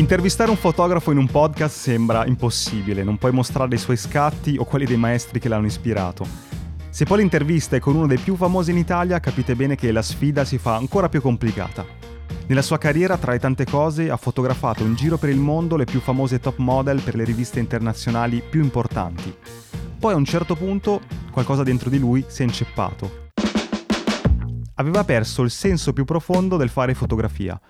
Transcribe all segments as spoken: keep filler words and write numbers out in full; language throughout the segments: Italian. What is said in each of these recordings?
Intervistare un fotografo in un podcast sembra impossibile, non puoi mostrare i suoi scatti o quelli dei maestri che l'hanno ispirato. Se poi l'intervista è con uno dei più famosi in Italia, capite bene che la sfida si fa ancora più complicata. Nella sua carriera, tra le tante cose, ha fotografato in giro per il mondo le più famose top model per le riviste internazionali più importanti. Poi a un certo punto qualcosa dentro di lui si è inceppato. Aveva perso il senso più profondo del fare fotografia.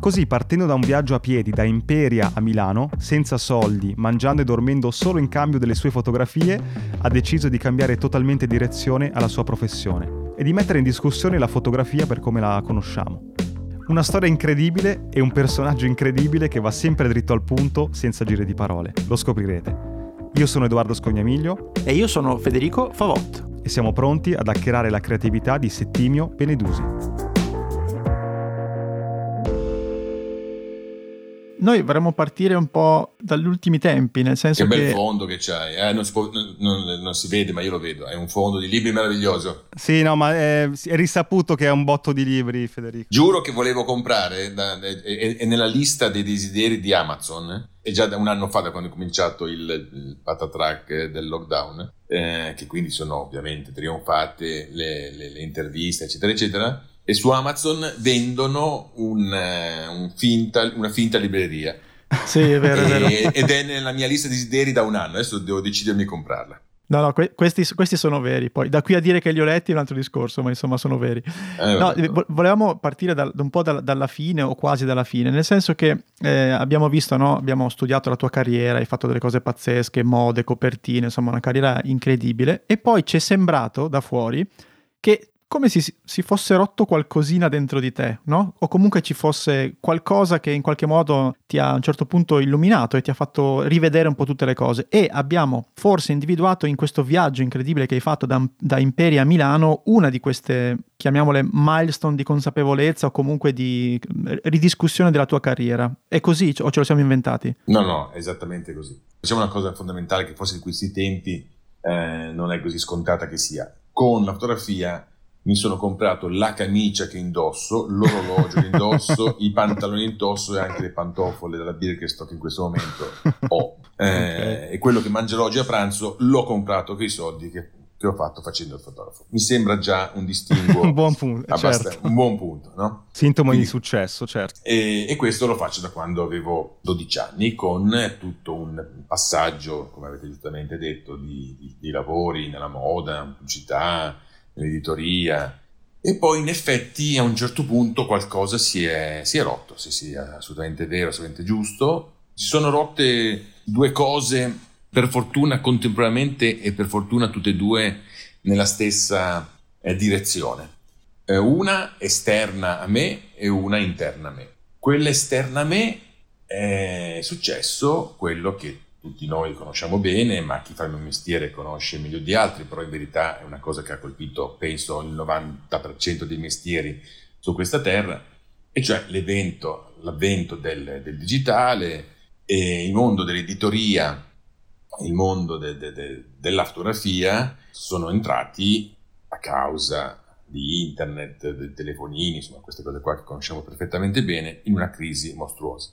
Così, partendo da un viaggio a piedi da Imperia a Milano, senza soldi, mangiando e dormendo solo in cambio delle sue fotografie, ha deciso di cambiare totalmente direzione alla sua professione e di mettere in discussione la fotografia per come la conosciamo. Una storia incredibile e un personaggio incredibile che va sempre dritto al punto, senza giri di parole. Lo scoprirete. Io sono Edoardo Scognamiglio e io sono Federico Favot e siamo pronti ad hackerare la creatività di Settimio Benedusi. Noi vorremmo partire un po' dagli ultimi tempi, nel senso che... Che bel fondo che c'hai, eh? non, si può, non, non si vede ma io lo vedo, è un fondo di libri meraviglioso. Sì, no, ma è, è risaputo che è un botto di libri, Federico. Giuro che volevo comprare, da, è, è nella lista dei desideri di Amazon, è già da un anno fa da quando è cominciato il, il patatrack del lockdown, eh, che quindi sono ovviamente trionfate le, le, le interviste eccetera eccetera. E su Amazon vendono un, un finta, una finta libreria. Sì, è vero, e, è vero. Ed è nella mia lista di desideri da un anno. Adesso devo decidermi di comprarla. No, no, que- questi, questi sono veri. Poi da qui a dire che li ho letti è un altro discorso, ma insomma sono veri. Eh, no, vo- volevamo partire da, un po' da, dalla fine o quasi dalla fine, nel senso che eh, abbiamo visto, no? Abbiamo studiato la tua carriera, hai fatto delle cose pazzesche, mode, copertine, insomma una carriera incredibile. E poi ci è sembrato da fuori che... come se si, si fosse rotto qualcosina dentro di te, no? O comunque ci fosse qualcosa che in qualche modo ti ha a un certo punto illuminato e ti ha fatto rivedere un po' tutte le cose. E abbiamo forse individuato in questo viaggio incredibile che hai fatto da, da Imperia a Milano una di queste, chiamiamole, milestone di consapevolezza o comunque di ridiscussione della tua carriera. È così o ce lo siamo inventati? No, no, è esattamente così. Facciamo una cosa fondamentale che forse in questi tempi eh, non è così scontata che sia. Con la fotografia mi sono comprato la camicia che indosso, l'orologio che indosso, i pantaloni indosso e anche le pantofole della birra che sto che in questo momento ho. Eh, okay. E quello che mangerò oggi a pranzo l'ho comprato con i soldi che, che ho fatto facendo il fotografo. Mi sembra già un distinguo. Un buon punto, certo. Un buon punto, no? Sintomo Quindi, di successo, certo. E, e questo lo faccio da quando avevo dodici anni, con tutto un passaggio, come avete giustamente detto, di, di, di lavori nella moda, in pubblicità, l'editoria, e poi in effetti a un certo punto qualcosa si è, si è rotto, se sia assolutamente vero, assolutamente giusto. Si sono rotte due cose, per fortuna contemporaneamente e per fortuna tutte e due nella stessa eh, direzione, eh, una esterna a me e una interna a me. Quella esterna a me è successo quello che tutti noi conosciamo bene, ma chi fa il mio mestiere conosce meglio di altri, però in verità è una cosa che ha colpito, penso, il novanta per cento dei mestieri su questa terra, e cioè l'evento, l'avvento del, del digitale, e il mondo dell'editoria, il mondo de, de, de, della fotografia sono entrati a causa di internet, dei telefonini, insomma queste cose qua che conosciamo perfettamente bene, in una crisi mostruosa.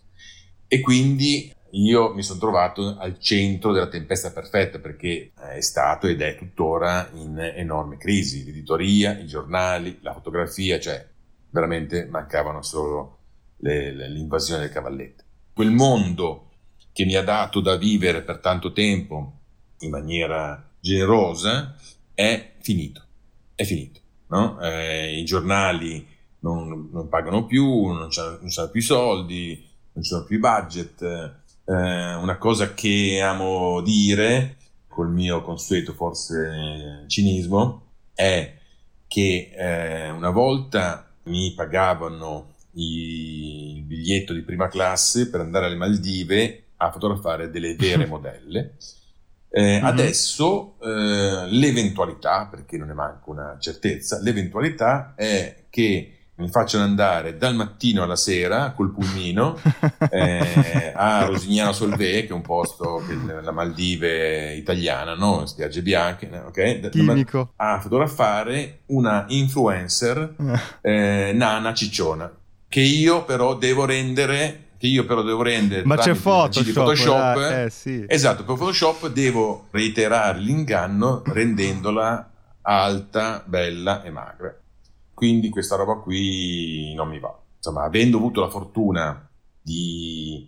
E quindi io mi sono trovato al centro della tempesta perfetta, perché è stato ed è tuttora in enorme crisi. L'editoria, i giornali, la fotografia, cioè veramente mancavano solo le, le, l'invasione del cavalletto. Quel mondo che mi ha dato da vivere per tanto tempo in maniera generosa è finito, è finito, no? Eh, i giornali non, non pagano più, non c'hanno più soldi, non ci sono più budget. Eh, una cosa che amo dire, col mio consueto forse cinismo, è che eh, una volta mi pagavano i, il biglietto di prima classe per andare alle Maldive a fotografare delle vere modelle. Eh, mm-hmm. Adesso eh, l'eventualità, perché non è manco una certezza, l'eventualità è che mi facciano andare dal mattino alla sera col pulmino eh, a Rosignano Solvay, che è un posto della Maldive italiana, no? Spiagge bianche, ok? Chimico. A fotografare una influencer eh, nana cicciona, che io però devo rendere che io però devo rendere ma c'è Photoshop, di Photoshop eh, eh, sì. Esatto, per Photoshop devo reiterare l'inganno rendendola alta, bella e magra, quindi questa roba qui non mi va. Insomma, avendo avuto la fortuna di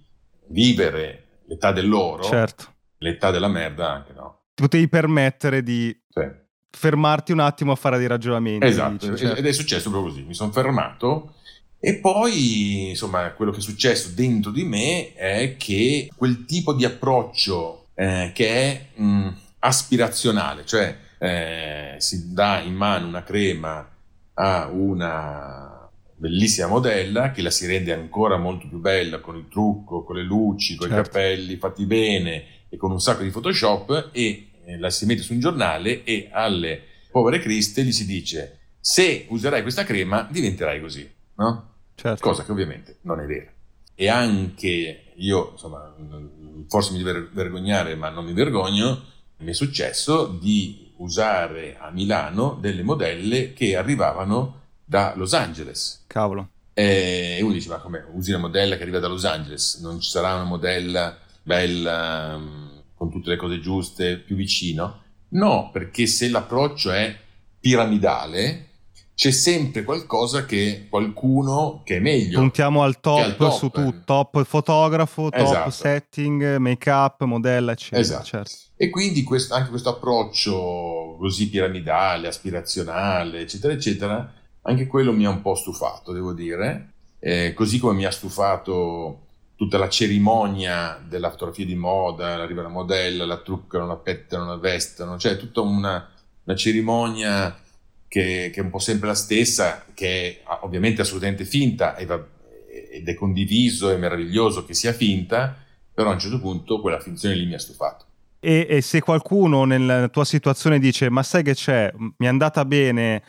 vivere l'età dell'oro, certo, l'età della merda anche, no, ti potevi permettere di sì. fermarti un attimo a fare dei ragionamenti, esatto, dice, certo. Ed è successo proprio così, mi sono fermato. E poi, insomma, quello che è successo dentro di me è che quel tipo di approccio eh, che è mh, aspirazionale, cioè eh, si dà in mano una crema a una bellissima modella che la si rende ancora molto più bella con il trucco, con le luci, con certo. i capelli fatti bene e con un sacco di Photoshop, e eh, la si mette su un giornale e alle povere criste gli si dice: se userai questa crema diventerai così, no? Certo. Cosa che ovviamente non è vera. E anche io, insomma, forse mi devo vergognare, ma non mi vergogno, mi è successo di usare a Milano delle modelle che arrivavano da Los Angeles. Cavolo. E uno dice: ma come usi una modella che arriva da Los Angeles? Non ci sarà una modella bella, con tutte le cose giuste, più vicino? No, perché se l'approccio è piramidale, c'è sempre qualcosa che qualcuno che è meglio. Puntiamo al top, al top. Su tutto, top fotografo, top esatto. setting, make up, modella, eccetera. Esatto. Certo. E quindi questo, anche questo approccio così piramidale, aspirazionale, eccetera, eccetera, anche quello mi ha un po' stufato, devo dire. Eh, così come mi ha stufato tutta la cerimonia della fotografia di moda, arriva la modella, la truccano, la pettano, la vestano, cioè tutta una, una cerimonia... Che, che è un po' sempre la stessa, che è ovviamente assolutamente finta e va, ed è condiviso e meraviglioso che sia finta, però a un certo punto quella finzione lì mi ha stufato. E, e se qualcuno nella tua situazione dice: ma sai che c'è, mi è andata bene,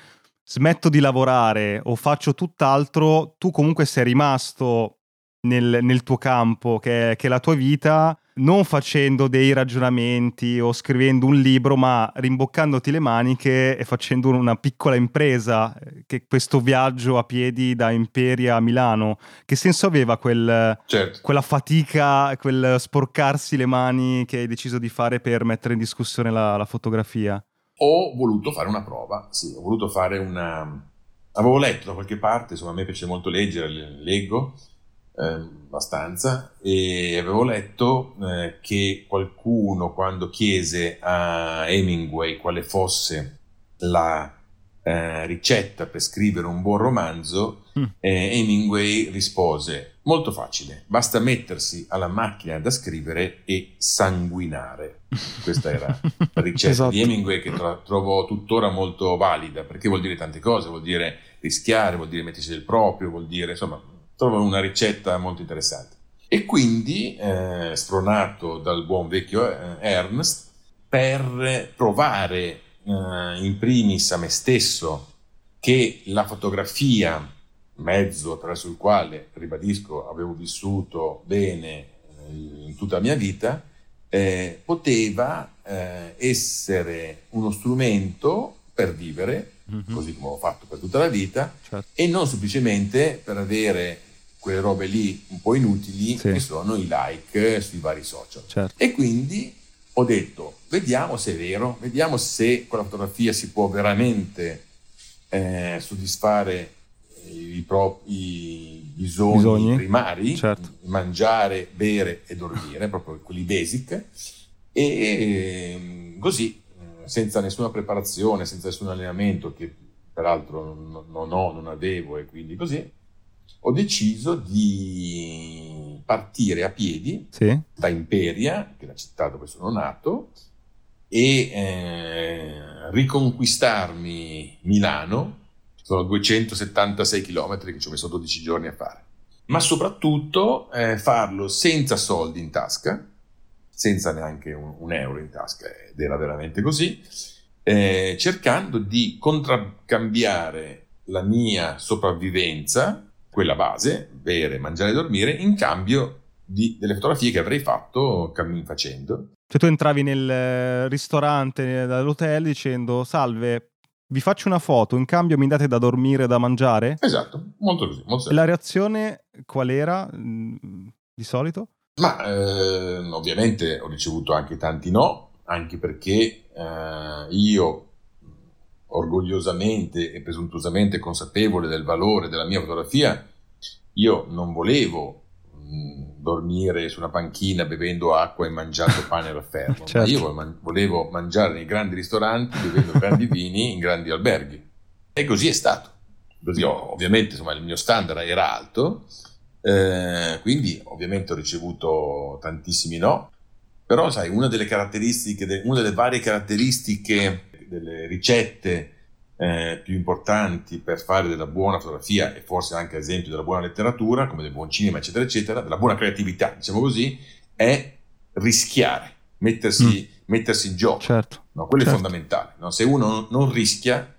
smetto di lavorare o faccio tutt'altro, tu comunque sei rimasto nel, nel tuo campo, che, che è la tua vita, non facendo dei ragionamenti o scrivendo un libro, ma rimboccandoti le maniche e facendo una piccola impresa, che questo viaggio a piedi da Imperia a Milano, che senso aveva quel, certo. quella fatica, quel sporcarsi le mani che hai deciso di fare per mettere in discussione la, la fotografia? Ho voluto fare una prova, sì, ho voluto fare una... Avevo letto da qualche parte, insomma, a me piace molto leggere, leggo, Eh, abbastanza, e avevo letto eh, che qualcuno, quando chiese a Hemingway quale fosse la eh, ricetta per scrivere un buon romanzo, mm. eh, Hemingway rispose: molto facile, basta mettersi alla macchina da scrivere e sanguinare. Questa era la ricetta esatto. di Hemingway, che tro- trovo tuttora molto valida, perché vuol dire tante cose, vuol dire rischiare, vuol dire mettersi del proprio, vuol dire, insomma, trovo una ricetta molto interessante. E quindi, eh, spronato dal buon vecchio eh, Ernst, per provare eh, in primis a me stesso che la fotografia, mezzo attraverso il quale, ribadisco, avevo vissuto bene eh, in tutta la mia vita, eh, poteva eh, essere uno strumento per vivere, mm-hmm. così come ho fatto per tutta la vita, certo. e non semplicemente per avere quelle robe lì un po' inutili sì. che sono i like sui vari social. Certo. E quindi ho detto: vediamo se è vero, vediamo se con la fotografia si può veramente eh, soddisfare i propri bisogni, bisogni. primari, certo. mangiare, bere e dormire, proprio quelli basic, e così, senza nessuna preparazione, senza nessun allenamento, che peraltro non ho, non avevo, e quindi così ho deciso di partire a piedi sì. da Imperia, che è la città dove sono nato, e eh, riconquistarmi Milano. Sono duecentosettantasei chilometri che ci ho messo dodici giorni a fare, ma soprattutto eh, farlo senza soldi in tasca, senza neanche un, un euro in tasca, ed era veramente così, eh, cercando di contraccambiare la mia sopravvivenza, quella base, bere, mangiare e dormire, in cambio di delle fotografie che avrei fatto cammin facendo. Cioè tu entravi nel ristorante, dall'hotel, dicendo: salve, vi faccio una foto, in cambio mi date da dormire e da mangiare? Esatto, molto così. Molto. E la reazione qual era? di solito? Ma ehm, ovviamente ho ricevuto anche tanti no, anche perché eh, io orgogliosamente e presuntuosamente consapevole del valore della mia fotografia, io non volevo mh, dormire su una panchina bevendo acqua e mangiando pane al fermo, certo. Ma io man- volevo mangiare nei grandi ristoranti, bevendo grandi vini, in grandi alberghi, e così è stato. Così ho, ovviamente insomma, il mio standard era alto, eh, quindi ovviamente ho ricevuto tantissimi no, però sai, una delle caratteristiche, de- una delle varie caratteristiche delle ricette eh, più importanti per fare della buona fotografia e forse anche ad esempio della buona letteratura, come del buon cinema eccetera eccetera, della buona creatività diciamo così, è rischiare, mettersi, mm. mettersi in gioco, certo. No, quello certo. È fondamentale, no? Se uno non rischia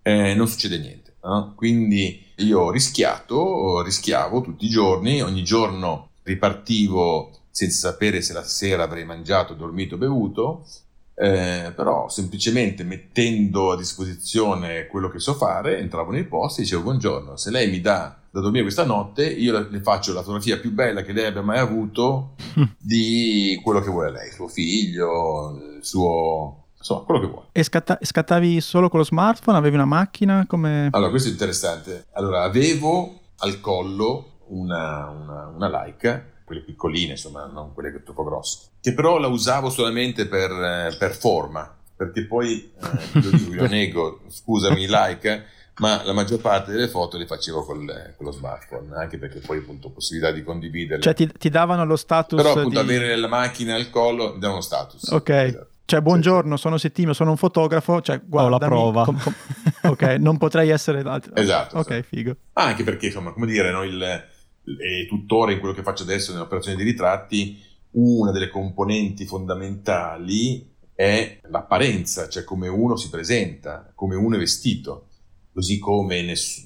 eh, non succede niente, no? Quindi io ho rischiato, rischiavo tutti i giorni, ogni giorno ripartivo senza sapere se la sera avrei mangiato, dormito, bevuto. Eh, però semplicemente mettendo a disposizione quello che so fare, entravo nei posti e dicevo buongiorno, se lei mi dà da dormire questa notte io le faccio la fotografia più bella che lei abbia mai avuto di quello che vuole lei, suo figlio, suo, insomma, quello che vuole. E scatta- scattavi solo con lo smartphone? Avevi una macchina? Come... Allora, questo è interessante. Allora, avevo al collo una, una, una Leica, quelle piccoline, insomma, non quelle troppo grosse, che però la usavo solamente per, per forma, perché poi, eh, lo dico, io nego, scusami Leica, ma la maggior parte delle foto le facevo col, con lo smartphone, anche perché poi appunto possibilità di condividerle. Cioè ti, ti davano lo status? Però appunto di... avere la macchina al collo mi dava uno status. Ok. Esatto. Cioè, buongiorno, sono Settimio, sono un fotografo, cioè guarda, oh, la prova. Com- com- ok, non potrei essere l'altro. Esatto. Ok, esatto. Figo. Ah, anche perché, insomma, come dire, no, il... e tuttora in quello che faccio adesso nell'operazione di ritratti, una delle componenti fondamentali è l'apparenza, cioè come uno si presenta, come uno è vestito, così come ness-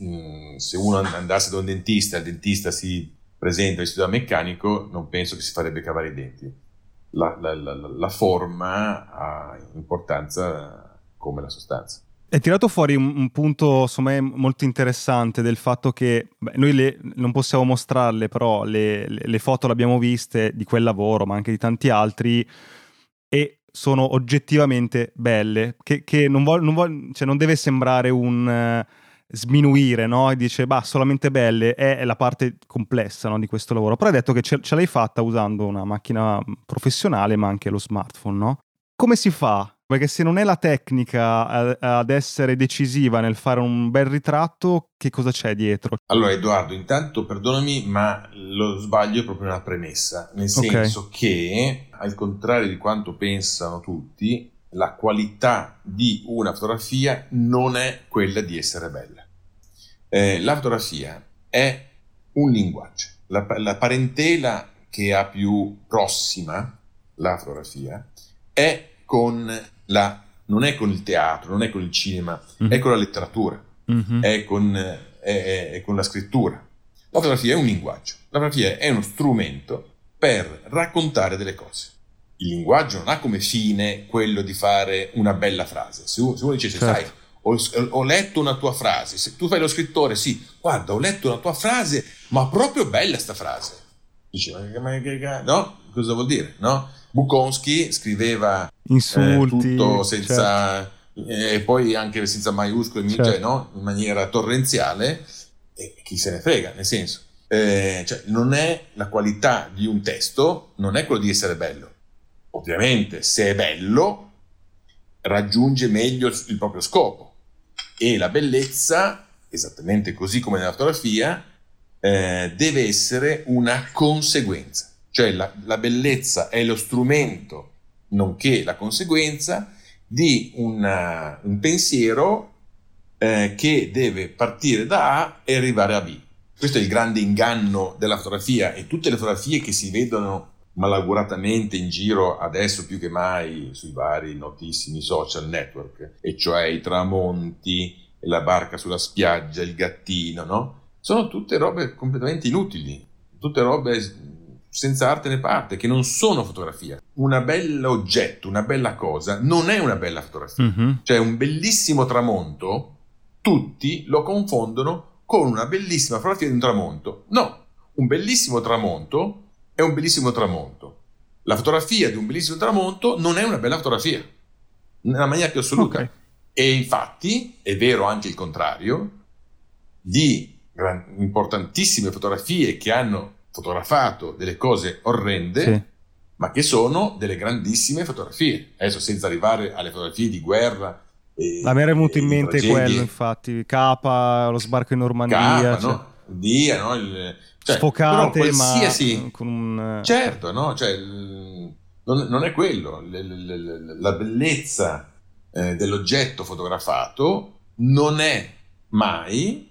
se uno andasse da un dentista, il dentista si presenta vestito da meccanico, non penso che si farebbe cavare i denti. La, la, la, la forma ha importanza come la sostanza. È tirato fuori un, un punto insomma, molto interessante del fatto che beh, noi le, non possiamo mostrarle, però le, le, le foto le abbiamo viste di quel lavoro, ma anche di tanti altri, e sono oggettivamente belle, che, che non, vo- non, vo- cioè, non deve sembrare un uh, sminuire, no? E dice, bah, solamente belle, è, è la parte complessa, no, di questo lavoro. Però hai detto che ce, ce l'hai fatta usando una macchina professionale, ma anche lo smartphone, no? Come si fa? Perché se non è la tecnica ad essere decisiva nel fare un bel ritratto, che cosa c'è dietro? Allora Edoardo, intanto perdonami, ma lo sbaglio è proprio una premessa, nel senso okay. che, al contrario di quanto pensano tutti, la qualità di una fotografia non è quella di essere bella. Eh, la fotografia è un linguaggio. La, la parentela che ha più prossima la fotografia è con la, non è con il teatro, non è con il cinema, mm. è con la letteratura, mm-hmm. è, con, è, è, è con la scrittura. La fotografia è un linguaggio, la fotografia è uno strumento per raccontare delle cose. Il linguaggio non ha come fine quello di fare una bella frase. Se uno, se uno dicesse, certo. sai, ho, ho letto una tua frase, se tu fai lo scrittore, sì, guarda, ho letto una tua frase, ma proprio bella sta frase. Dice, ma che cazzo, no? Cosa vuol dire, no? Bukowski scriveva insulti, eh, tutto senza certo. eh, e poi anche senza maiuscole, certo. cioè, no? In maniera torrenziale, e chi se ne frega, nel senso, eh, cioè, non è la qualità di un testo, non è quello di essere bello. Ovviamente se è bello raggiunge meglio il, il proprio scopo, e la bellezza, esattamente così come nella fotografia, eh, deve essere una conseguenza. Cioè la, la bellezza è lo strumento, nonché la conseguenza, di una, un pensiero eh, che deve partire da A e arrivare a B. Questo è il grande inganno della fotografia, e tutte le fotografie che si vedono malauguratamente in giro adesso più che mai sui vari notissimi social network, e cioè i tramonti, la barca sulla spiaggia, il gattino, no? Sono tutte robe completamente inutili, tutte robe... senza arte né parte, che non sono fotografia. Una bella oggetto, una bella cosa, non è una bella fotografia. Mm-hmm. Cioè un bellissimo tramonto, tutti lo confondono con una bellissima fotografia di un tramonto. No, un bellissimo tramonto è un bellissimo tramonto. La fotografia di un bellissimo tramonto non è una bella fotografia, nella maniera più assoluta. Okay. E infatti è vero anche il contrario, di gran, importantissime fotografie che hanno fotografato delle cose orrende, sì, ma che sono delle grandissime fotografie. Adesso, senza arrivare alle fotografie di guerra. E, a me era venuto in mente tragedie, quello, infatti, Capa, lo sbarco in Normandia, Capa, cioè, no? Dia, no? Il, cioè, sfocate, qualsiasi... ma con un... certo, no? Cioè, il... non, non è quello. Le, le, le, la bellezza eh, dell'oggetto fotografato non è mai,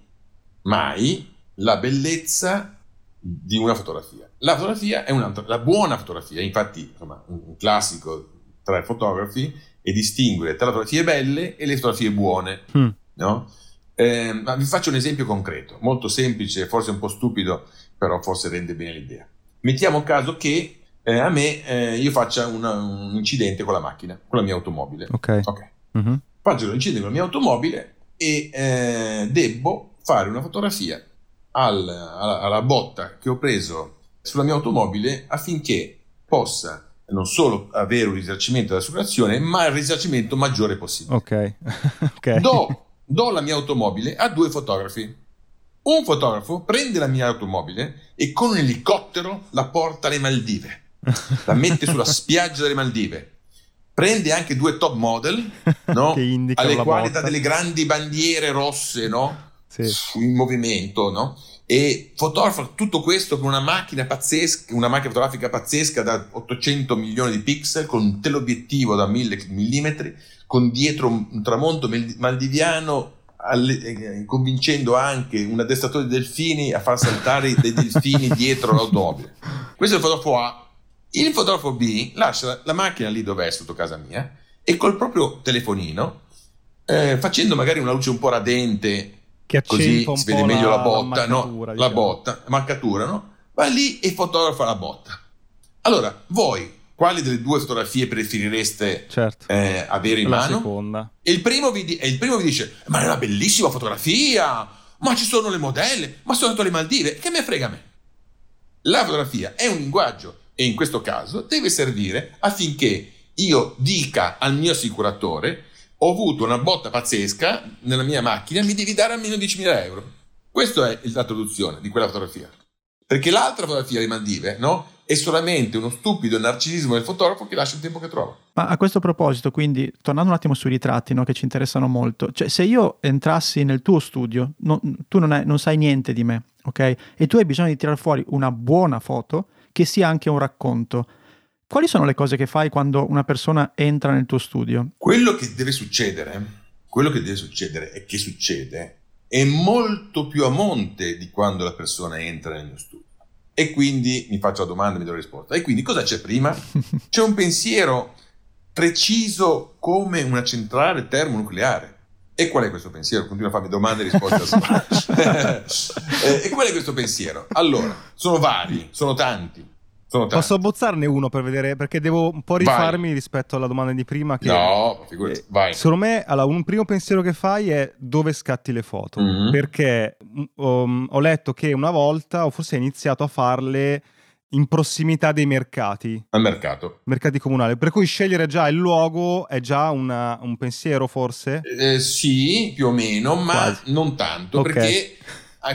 mai la bellezza di una fotografia. La fotografia è un'altra, la buona fotografia. Infatti, insomma, un classico tra i fotografi è distinguere tra le fotografie belle e le fotografie buone, mm. no? Eh, ma vi faccio un esempio concreto, molto semplice, forse un po' stupido, però forse rende bene l'idea. Mettiamo caso che eh, a me eh, io faccia una, un incidente con la macchina, con la mia automobile. Ok. okay. Mm-hmm. Faccio un incidente con la mia automobile e eh, debbo fare una fotografia al, alla, alla botta che ho preso sulla mia automobile, affinché possa non solo avere un risarcimento dell'assicurazione, ma il risarcimento maggiore possibile. Ok. okay. Do Do la mia automobile a due fotografi. Un fotografo prende la mia automobile e con un elicottero la porta alle Maldive, la mette sulla spiaggia delle Maldive. Prende anche due top model, no? che alle quali dà delle grandi bandiere rosse, no? Sì. In movimento, no? E fotografa tutto questo con una macchina pazzesca, una macchina fotografica pazzesca da ottocento milioni di pixel, con un teleobiettivo da mille millimetri, con dietro un tramonto maldiviano, alle, eh, convincendo anche un addestratore di delfini a far saltare dei delfini dietro l'automobile. Questo è il fotografo A. Il fotografo B lascia la, la macchina lì dove è, sotto casa mia, e col proprio telefonino, eh, facendo magari una luce un po' radente, che così si vede meglio la, la botta, la no? Diciamo. La botta, marcatura, no? Va lì e fotografa la botta. Allora, voi quale delle due fotografie preferireste certo. eh, avere in la mano? Seconda. E il primo, vi di- e il primo vi dice: ma è una bellissima fotografia, ma ci sono le modelle, ma sono andato alle Maldive, che me frega a me. La fotografia è un linguaggio, e in questo caso deve servire affinché io dica al mio assicuratore: ho avuto una botta pazzesca nella mia macchina, mi devi dare almeno diecimila euro. Questa è la traduzione di quella fotografia. Perché l'altra fotografia di Maldive, no? È solamente uno stupido narcisismo del fotografo che lascia il tempo che trova. Ma a questo proposito, quindi, tornando un attimo sui ritratti, no, che ci interessano molto, cioè se io entrassi nel tuo studio, no, tu non, hai, non sai niente di me, ok? E tu hai bisogno di tirar fuori una buona foto che sia anche un racconto. Quali sono le cose che fai quando una persona entra nel tuo studio? Quello che deve succedere, quello che deve succedere e che succede è molto più a monte di quando la persona entra nel mio studio. E quindi mi faccio la domanda e mi do la risposta. E quindi cosa c'è prima? C'è un pensiero preciso come una centrale termonucleare. E qual è questo pensiero? Continua a farmi domande e risposte al sbaglio. E qual è questo pensiero? Allora, sono vari, sono tanti. Posso abbozzarne uno per vedere, perché devo un po' rifarmi vai. rispetto alla domanda di prima. Che no, figurati, vai. Secondo me, allora, un primo pensiero che fai è dove scatti le foto, mm-hmm. perché um, ho letto che una volta, o forse hai iniziato a farle in prossimità dei mercati. Al mercato. Mercati comunali, per cui scegliere già il luogo è già una, un pensiero forse? Eh, sì, più o meno, ma Quasi. non tanto, okay. perché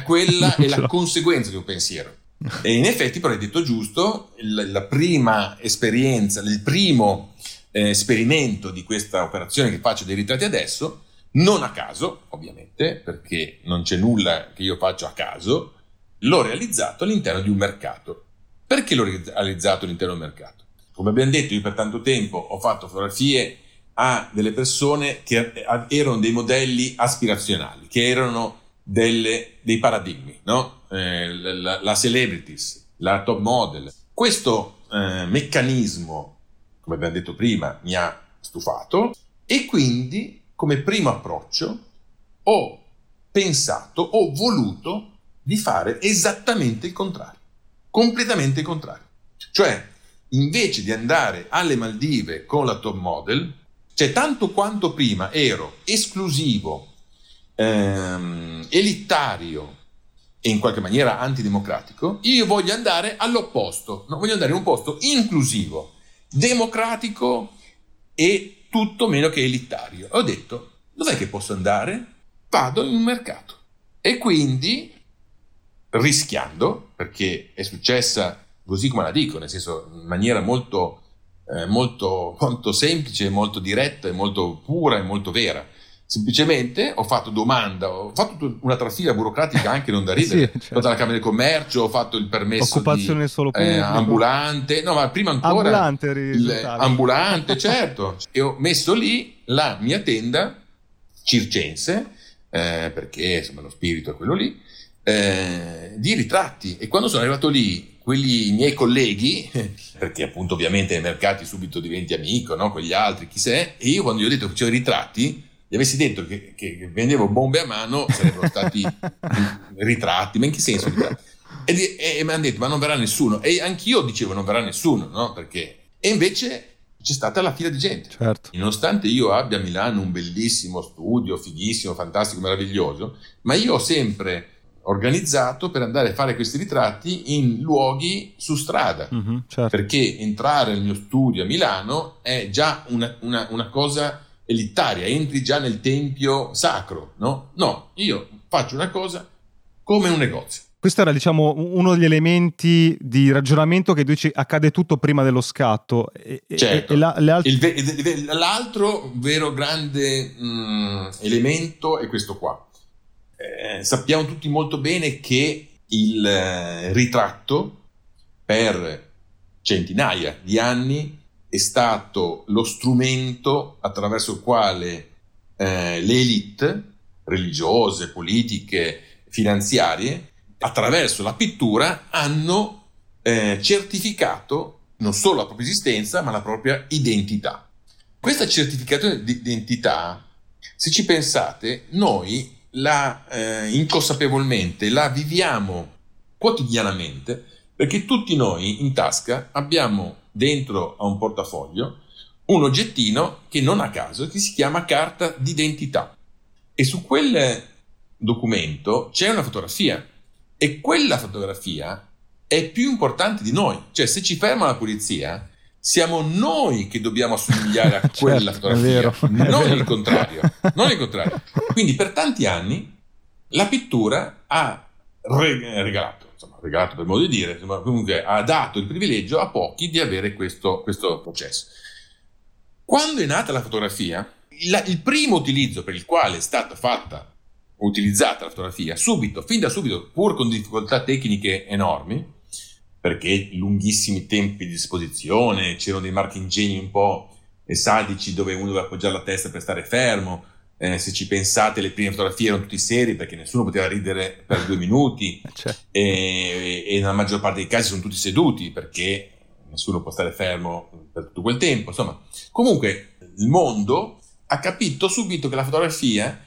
quella è la conseguenza di un pensiero. E in effetti, però, hai detto giusto, la, la prima esperienza, il primo eh, esperimento di questa operazione che faccio dei ritratti adesso, non a caso, ovviamente, perché non c'è nulla che io faccio a caso, l'ho realizzato all'interno di un mercato. Perché l'ho realizzato all'interno di un mercato? Come abbiamo detto, io per tanto tempo ho fatto fotografie a delle persone che erano dei modelli aspirazionali, che erano delle, dei paradigmi, no? Eh, la, la celebrities, la top model. Questo eh, meccanismo, come abbiamo detto prima, mi ha stufato, e quindi come primo approccio ho pensato, ho voluto di fare esattamente il contrario, completamente il contrario. Cioè, invece di andare alle Maldive con la top model, cioè tanto quanto prima ero esclusivo, ehm, elitario, e in qualche maniera antidemocratico, io voglio andare all'opposto, no? Voglio andare in un posto inclusivo, democratico e tutto meno che elitario. Ho detto, dov'è che posso andare? Vado in un mercato. E quindi, rischiando, perché è successa così come la dico, nel senso in maniera molto, eh, molto, molto semplice, molto diretta, e molto pura e molto vera. Semplicemente ho fatto domanda, ho fatto una trafila burocratica anche non da ridere, sì, certo. Ho fatto la Camera di Commercio, ho fatto il permesso occupazione di, solo eh, ambulante, no ma prima ancora ambulante, il, ambulante certo, e ho messo lì la mia tenda circense, eh, perché insomma lo spirito è quello lì, eh, di ritratti, e quando sono arrivato lì quelli miei colleghi, perché appunto ovviamente nei mercati subito diventi amico, no? Con gli altri, chi sei, e io quando gli ho detto che c'erano i ritratti, gli avessi detto che, che vendevo bombe a mano, sarebbero stati ritratti, ma in che senso ritratti? E, e, e mi hanno detto, ma non verrà nessuno. E anch'io dicevo, non verrà nessuno, no? Perché? E invece c'è stata la fila di gente. Certo. E nonostante io abbia a Milano un bellissimo studio, fighissimo, fantastico, meraviglioso, ma io ho sempre organizzato per andare a fare questi ritratti in luoghi su strada, mm-hmm, certo. Perché entrare nel mio studio a Milano è già una, una, una cosa... elitaria, entri già nel tempio sacro, no? No, io faccio una cosa come un negozio. Questo era, diciamo, uno degli elementi di ragionamento che dici accade tutto prima dello scatto. E, certo. E, e la, le alt- Il, l'altro vero grande mm, elemento è questo qua. Eh, sappiamo tutti molto bene che il eh, ritratto per centinaia di anni è stato lo strumento attraverso il quale eh, le élite religiose, politiche, finanziarie, attraverso la pittura hanno eh, certificato non solo la propria esistenza, ma la propria identità. Questa certificazione di identità, se ci pensate, noi la eh, inconsapevolmente la viviamo quotidianamente, perché tutti noi in tasca abbiamo dentro a un portafoglio un oggettino che non a caso che si chiama carta d'identità, e su quel documento c'è una fotografia, e quella fotografia è più importante di noi, cioè se ci ferma la polizia siamo noi che dobbiamo assomigliare a quella certo, fotografia, è vero, è non vero. il contrario non il contrario quindi per tanti anni la pittura ha regalato Insomma, regalato per modo di dire, insomma, comunque ha dato il privilegio a pochi di avere questo, questo processo. Quando è nata la fotografia, il, il primo utilizzo per il quale è stata fatta, utilizzata la fotografia, subito, fin da subito, pur con difficoltà tecniche enormi, perché lunghissimi tempi di disposizione, c'erano dei marchingegni un po' sadici dove uno doveva appoggiare la testa per stare fermo. Eh, se ci pensate le prime fotografie erano tutti seri perché nessuno poteva ridere per due minuti, cioè. e, e nella maggior parte dei casi sono tutti seduti perché nessuno può stare fermo per tutto quel tempo, insomma. Comunque il mondo ha capito subito che la fotografia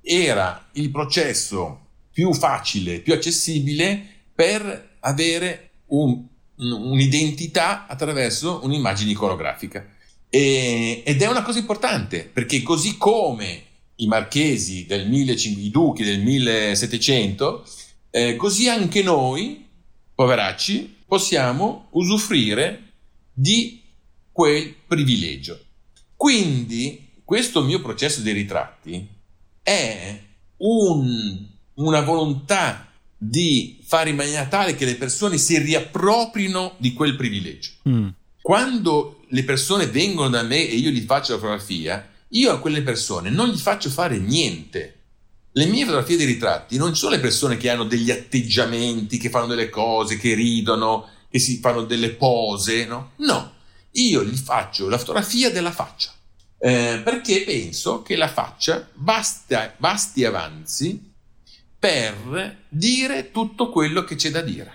era il processo più facile, più accessibile per avere un, un'identità attraverso un'immagine iconografica. E, ed è una cosa importante perché così come i marchesi del millecinquecento, i duchi del millesettecento, eh, così anche noi, poveracci, possiamo usufruire di quel privilegio. Quindi questo mio processo dei ritratti è un, una volontà di fare in maniera tale che le persone si riapproprino di quel privilegio. Mm. Quando le persone vengono da me e io gli faccio la fotografia, io a quelle persone non gli faccio fare niente. Le mie fotografie di ritratti non sono le persone che hanno degli atteggiamenti, che fanno delle cose, che ridono, che si fanno delle pose, no? No, io gli faccio la fotografia della faccia, eh, perché penso che la faccia basta, basti avanzi per dire tutto quello che c'è da dire.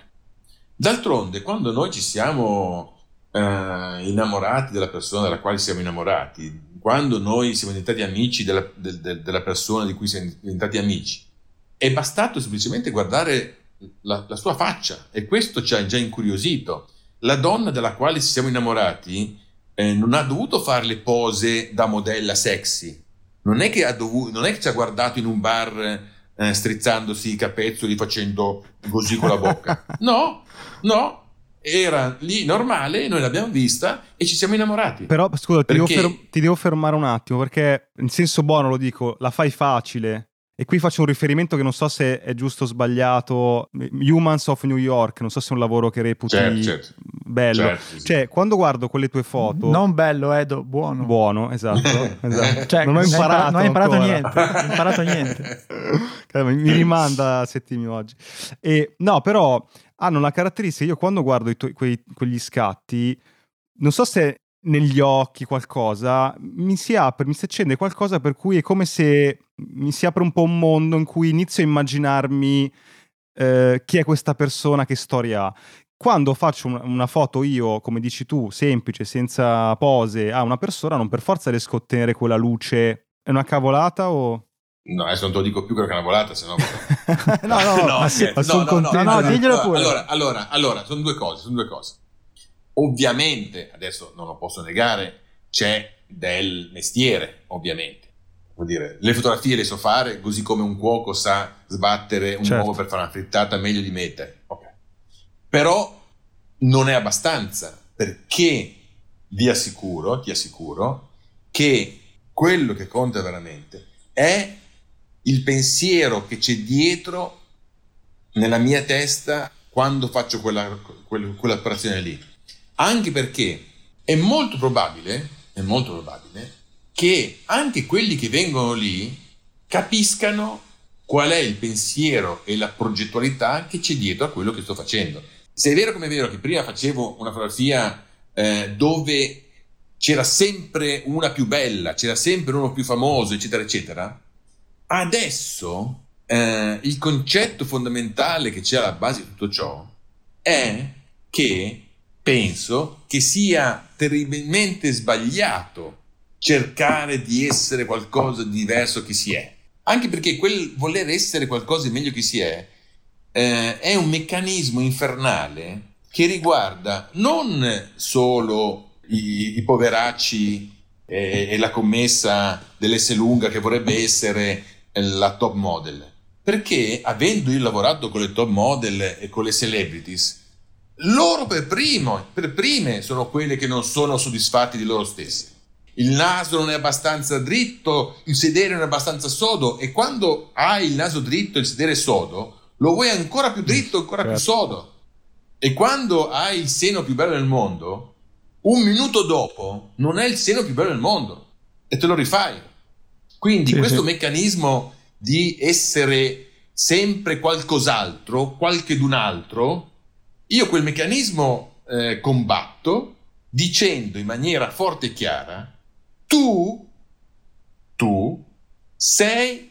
D'altronde, quando noi ci siamo... Uh, innamorati della persona della quale siamo innamorati, quando noi siamo diventati amici della, de, de, della persona di cui siamo diventati amici, è bastato semplicemente guardare la, la sua faccia, e questo ci ha già incuriosito. La donna della quale ci siamo innamorati eh, non ha dovuto fare le pose da modella sexy, non è che ha dovuto, non è che ci ha guardato in un bar eh, strizzandosi i capezzoli, facendo così con la bocca. No, no, era lì normale, noi l'abbiamo vista e ci siamo innamorati. Però scusa, ti, perché... devo, fer- ti devo fermare un attimo, perché in senso buono lo dico, la fai facile. E qui faccio un riferimento che non so se è giusto o sbagliato, Humans of New York, non so se è un lavoro che reputi certo, certo. bello. Certo, sì. Cioè, quando guardo quelle tue foto... Non bello, Edo, buono. Buono, esatto. esatto. Cioè, non ho imparato, non ho imparato niente. Non ho imparato niente. Mi rimanda Settimio oggi. E, no, però hanno una caratteristica, io quando guardo i tu- quei, quegli scatti, non so se negli occhi qualcosa, mi si apre, mi si accende qualcosa per cui è come se... mi si apre un po' un mondo in cui inizio a immaginarmi eh, chi è questa persona, che storia ha. Quando faccio un, una foto io, come dici tu, semplice, senza pose, a una persona, non per forza riesco a ottenere quella luce. È una cavolata o...? No, adesso non te lo dico più che è una cavolata, sennò... no, no, no, ma sì, ma no, no, no, no, no, diglielo pure. Allora, allora, allora, sono due cose, sono due cose. Ovviamente, adesso non lo posso negare, c'è del mestiere, ovviamente. Vuol dire, le fotografie le so fare così come un cuoco sa sbattere un certo. uovo per fare una frittata meglio di me. Okay. Però non è abbastanza, perché vi assicuro, ti assicuro che quello che conta veramente è il pensiero che c'è dietro nella mia testa quando faccio quella, quella, quell'operazione lì. Anche perché è molto probabile, è molto probabile che anche quelli che vengono lì capiscano qual è il pensiero e la progettualità che c'è dietro a quello che sto facendo. Se è vero come è vero che prima facevo una fotografia eh, dove c'era sempre una più bella, c'era sempre uno più famoso, eccetera, eccetera, adesso eh, il concetto fondamentale che c'è alla base di tutto ciò è che penso che sia terribilmente sbagliato cercare di essere qualcosa di diverso che si è, anche perché quel voler essere qualcosa di meglio che si è eh, è un meccanismo infernale che riguarda non solo i, i poveracci e, e la commessa dell'Esselunga che vorrebbe essere la top model, perché avendo io lavorato con le top model e con le celebrities, loro per primo, per prime sono quelle che non sono soddisfatti di loro stesse. Il naso non è abbastanza dritto, il sedere non è abbastanza sodo, e quando hai il naso dritto e il sedere sodo, lo vuoi ancora più dritto, ancora certo. più sodo. E quando hai il seno più bello del mondo, un minuto dopo non è il seno più bello del mondo e te lo rifai. Quindi sì, questo sì. meccanismo di essere sempre qualcos'altro, qualchedun altro, io quel meccanismo eh, combatto dicendo in maniera forte e chiara: Tu, tu sei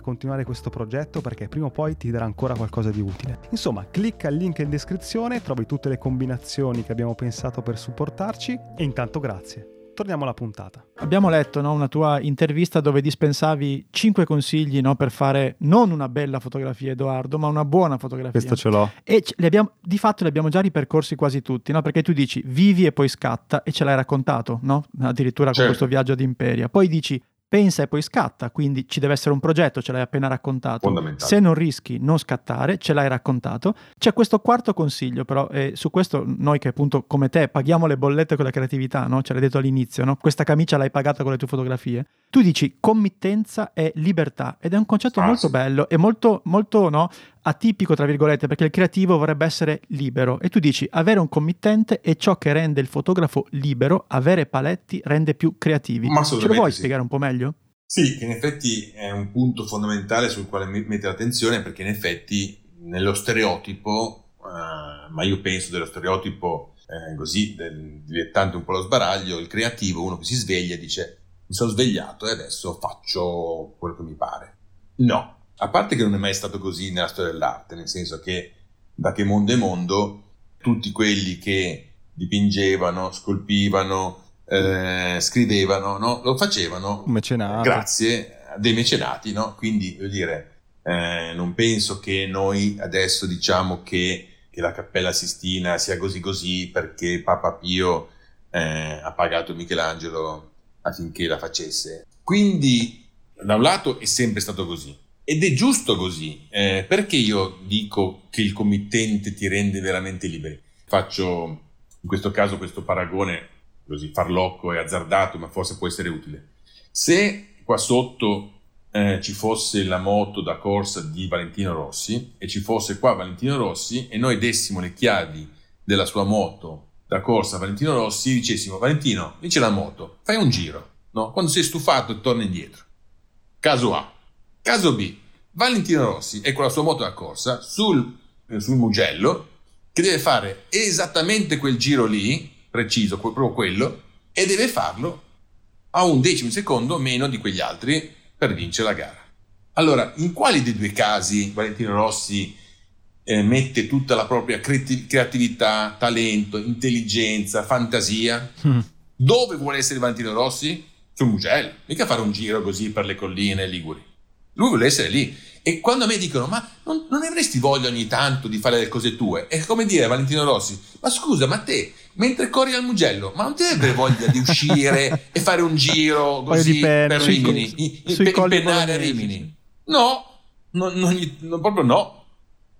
continuare questo progetto perché prima o poi ti darà ancora qualcosa di utile. Insomma, clicca al link in descrizione, trovi tutte le combinazioni che abbiamo pensato per supportarci e intanto grazie. Torniamo alla puntata. Abbiamo letto, no, una tua intervista dove dispensavi cinque consigli, no, per fare non una bella fotografia, Edoardo, ma una buona fotografia. Questo ce l'ho. E li abbiamo, di fatto li abbiamo già ripercorsi quasi tutti, no? Perché tu dici vivi e poi scatta e ce l'hai raccontato, no? Addirittura con, certo, questo viaggio ad Imperia. Poi dici pensa e poi scatta, quindi ci deve essere un progetto, ce l'hai appena raccontato. Se non rischi, non scattare, ce l'hai raccontato. C'è questo quarto consiglio però, e su questo noi che appunto come te paghiamo le bollette con la creatività, no? Ce l'hai detto all'inizio, no? Questa camicia l'hai pagata con le tue fotografie. Tu dici committenza e libertà ed è un concetto ah, molto sì. bello e molto, molto, no, atipico tra virgolette, perché il creativo vorrebbe essere libero e tu dici avere un committente è ciò che rende il fotografo libero, avere paletti rende più creativi. Ce lo vuoi sì. spiegare un po' meglio? Sì, che in effetti è un punto fondamentale sul quale mettere attenzione, perché in effetti nello stereotipo, uh, ma io penso dello stereotipo eh, così del dilettante un po' lo sbaraglio, il creativo, uno che si sveglia e dice mi sono svegliato e adesso faccio quello che mi pare. No, a parte che non è mai stato così nella storia dell'arte, nel senso che da che mondo è mondo, tutti quelli che dipingevano, scolpivano, eh, scrivevano, no? Lo facevano Mecenate. grazie a dei mecenati, no? Quindi, voglio dire, eh, non penso che noi adesso diciamo che, che la Cappella Sistina sia così così perché Papa Pio eh, ha pagato Michelangelo affinché la facesse. Quindi da un lato è sempre stato così ed è giusto così, eh, perché io dico che il committente ti rende veramente liberi. Faccio in questo caso questo paragone così farlocco e azzardato, ma forse può essere utile. Se qua sotto eh, ci fosse la moto da corsa di Valentino Rossi e ci fosse qua Valentino Rossi e noi dessimo le chiavi della sua moto da corsa Valentino Rossi, dicessimo Valentino, lì c'è la moto, fai un giro, no? Quando sei stufato torna indietro. Caso A. Caso B, Valentino Rossi è con la sua moto da corsa sul, eh, sul Mugello, che deve fare esattamente quel giro lì, preciso, proprio quello, e deve farlo a un decimo secondo meno di quegli altri per vincere la gara. Allora, in quali dei due casi Valentino Rossi mette tutta la propria creatività, talento, intelligenza, fantasia? Mm. Dove vuole essere Valentino Rossi? Sul Mugello, mica fare un giro così per le colline liguri. Lui vuole essere lì. E quando a me dicono ma non, non avresti voglia ogni tanto di fare le cose tue, è come dire a Valentino Rossi ma scusa, ma te mentre corri al Mugello ma non ti avrebbe voglia di uscire e fare un giro così per Rimini, i, i, pe, pennare a Rimini? No, non, non gli, non, proprio no.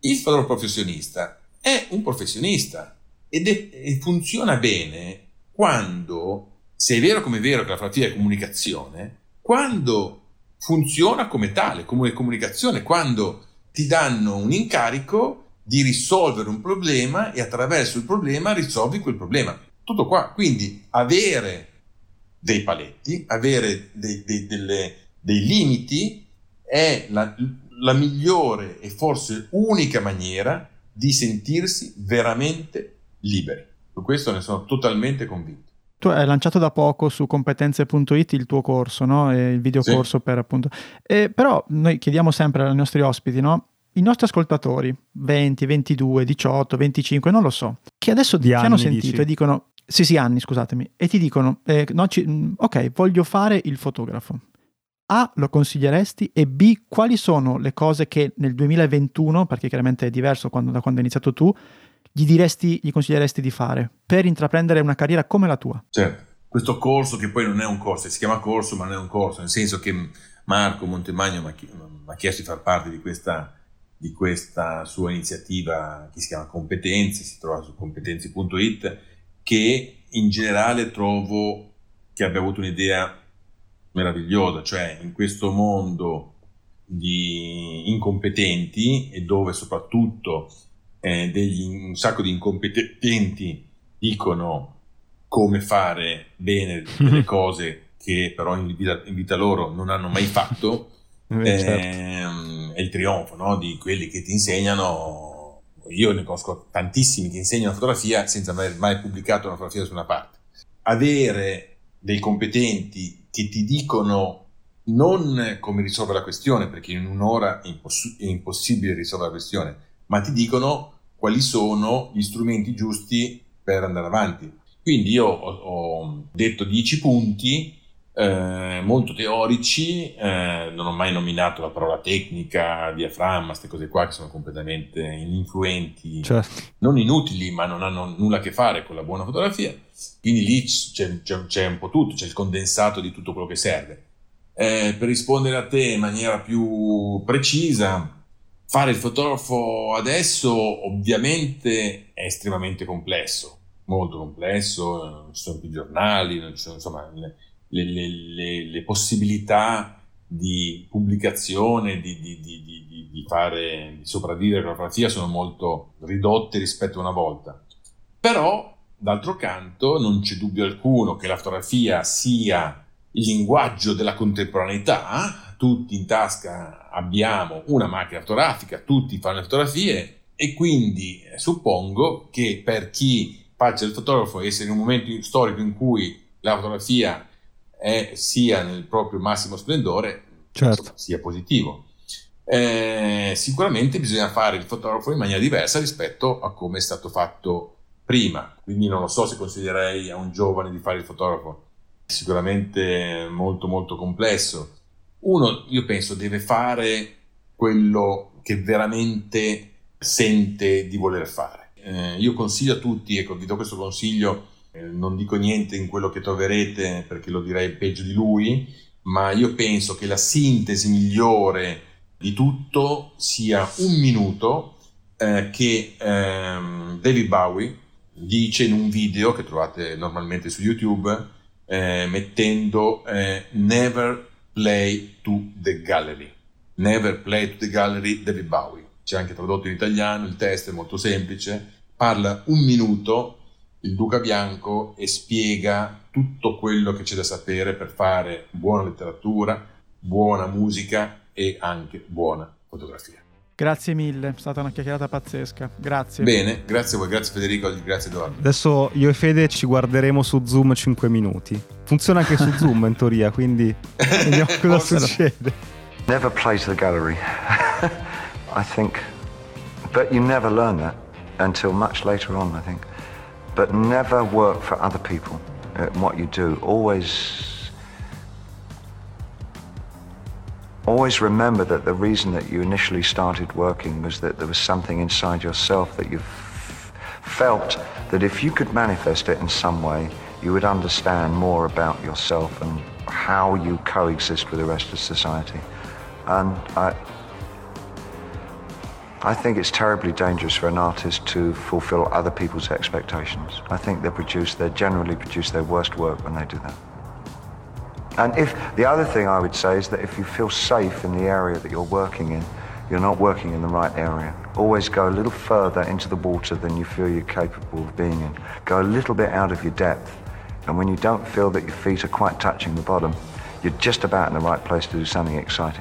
Il fotografo professionista è un professionista ed è, e funziona bene quando, se è vero come è vero che la fotografia è comunicazione, quando funziona come tale, come comunicazione, quando ti danno un incarico di risolvere un problema e attraverso il problema risolvi quel problema. Tutto qua. Quindi avere dei paletti, avere dei, dei, delle, dei limiti è la, la migliore e forse unica maniera di sentirsi veramente liberi. Su questo ne sono totalmente convinto. Tu hai lanciato da poco su competenze punto it il tuo corso, no? E il videocorso, sì, per appunto. E però noi chiediamo sempre ai nostri ospiti, no? I nostri ascoltatori, venti, ventidue, diciotto, venticinque, non lo so, che adesso ti hanno sentito, dici? E dicono, sì sì anni scusatemi, e ti dicono, eh, no, ci, ok, voglio fare il fotografo. A, lo consiglieresti? E B, quali sono le cose che nel duemilaventuno, perché chiaramente è diverso quando, da quando hai iniziato tu, gli diresti, gli consiglieresti di fare per intraprendere una carriera come la tua? Certo, questo corso che poi non è un corso, si chiama corso ma non è un corso, nel senso che Marco Montemagno mi ha chiesto di far parte di questa, di questa sua iniziativa che si chiama Competenze, si trova su competenze punto it, che in generale trovo che abbia avuto un'idea meravigliosa, cioè in questo mondo di incompetenti e dove soprattutto Eh, degli, un sacco di incompetenti dicono come fare bene delle cose che però in vita, in vita loro non hanno mai fatto, eh, certo. È il trionfo, no? Di quelli che ti insegnano. Io ne conosco tantissimi che insegnano fotografia senza aver mai pubblicato una fotografia su una parte. Avere dei competenti che ti dicono non come risolvere la questione, perché in un'ora è, imposs- è impossibile risolvere la questione, ma ti dicono quali sono gli strumenti giusti per andare avanti. Quindi io ho, ho detto dieci punti, eh, molto teorici, eh, non ho mai nominato la parola tecnica, diaframma, queste cose qua che sono completamente influenti, certo, non inutili, ma non hanno nulla a che fare con la buona fotografia. Quindi lì c'è, c'è, c'è un po' tutto, c'è il condensato di tutto quello che serve. Eh, per rispondere a te in maniera più precisa, fare il fotografo adesso ovviamente è estremamente complesso, molto complesso, non ci sono più giornali, non ci sono, insomma, le, le, le, le possibilità di pubblicazione, di, di, di, di, di fare, di sopravvivere alla fotografia sono molto ridotte rispetto a una volta. Però, d'altro canto, non c'è dubbio alcuno che la fotografia sia il linguaggio della contemporaneità. Tutti in tasca abbiamo una macchina fotografica, tutti fanno le fotografie e quindi suppongo che per chi faccia il fotografo, essere in un momento storico in cui la fotografia è, sia nel proprio massimo splendore, certo, insomma, sia positivo. Eh, sicuramente bisogna fare il fotografo in maniera diversa rispetto a come è stato fatto prima, quindi non lo so se consiglierei a un giovane di fare il fotografo, è sicuramente molto molto complesso. Uno, io penso, deve fare quello che veramente sente di voler fare. Eh, io consiglio a tutti, ecco, vi do questo consiglio, eh, non dico niente in quello che troverete perché lo direi peggio di lui, ma io penso che la sintesi migliore di tutto sia un minuto eh, che ehm, David Bowie dice in un video che trovate normalmente su YouTube, eh, mettendo eh, Never Play to the Gallery, Never Play to the Gallery, David Bowie. C'è anche tradotto in italiano, il testo è molto semplice, parla un minuto il Duca Bianco e spiega tutto quello che c'è da sapere per fare buona letteratura, buona musica e anche buona fotografia. Grazie mille, è stata una chiacchierata pazzesca, grazie. Bene, grazie a voi, grazie Federico, grazie Edoardo. Adesso io e Fede ci guarderemo su Zoom cinque minuti. Funziona anche su Zoom in teoria, quindi vediamo cosa succede. Never play to the gallery, I think. But you never learn that until much later on, I think. But never work for other people in what you do. Always... Always remember that the reason that you initially started working was that there was something inside yourself that you f- felt that if you could manifest it in some way, you would understand more about yourself and how you coexist with the rest of society. And I, I think it's terribly dangerous for an artist to fulfill other people's expectations. I think they produce, they generally produce their worst work when they do that. And if the other thing I would say is that if you feel safe in the area that you're working in, you're not working in the right area. Always go a little further into the water than you feel you're capable of being in. Go a little bit out of your depth. And when you don't feel that your feet are quite touching the bottom, you're just about in the right place to do something exciting.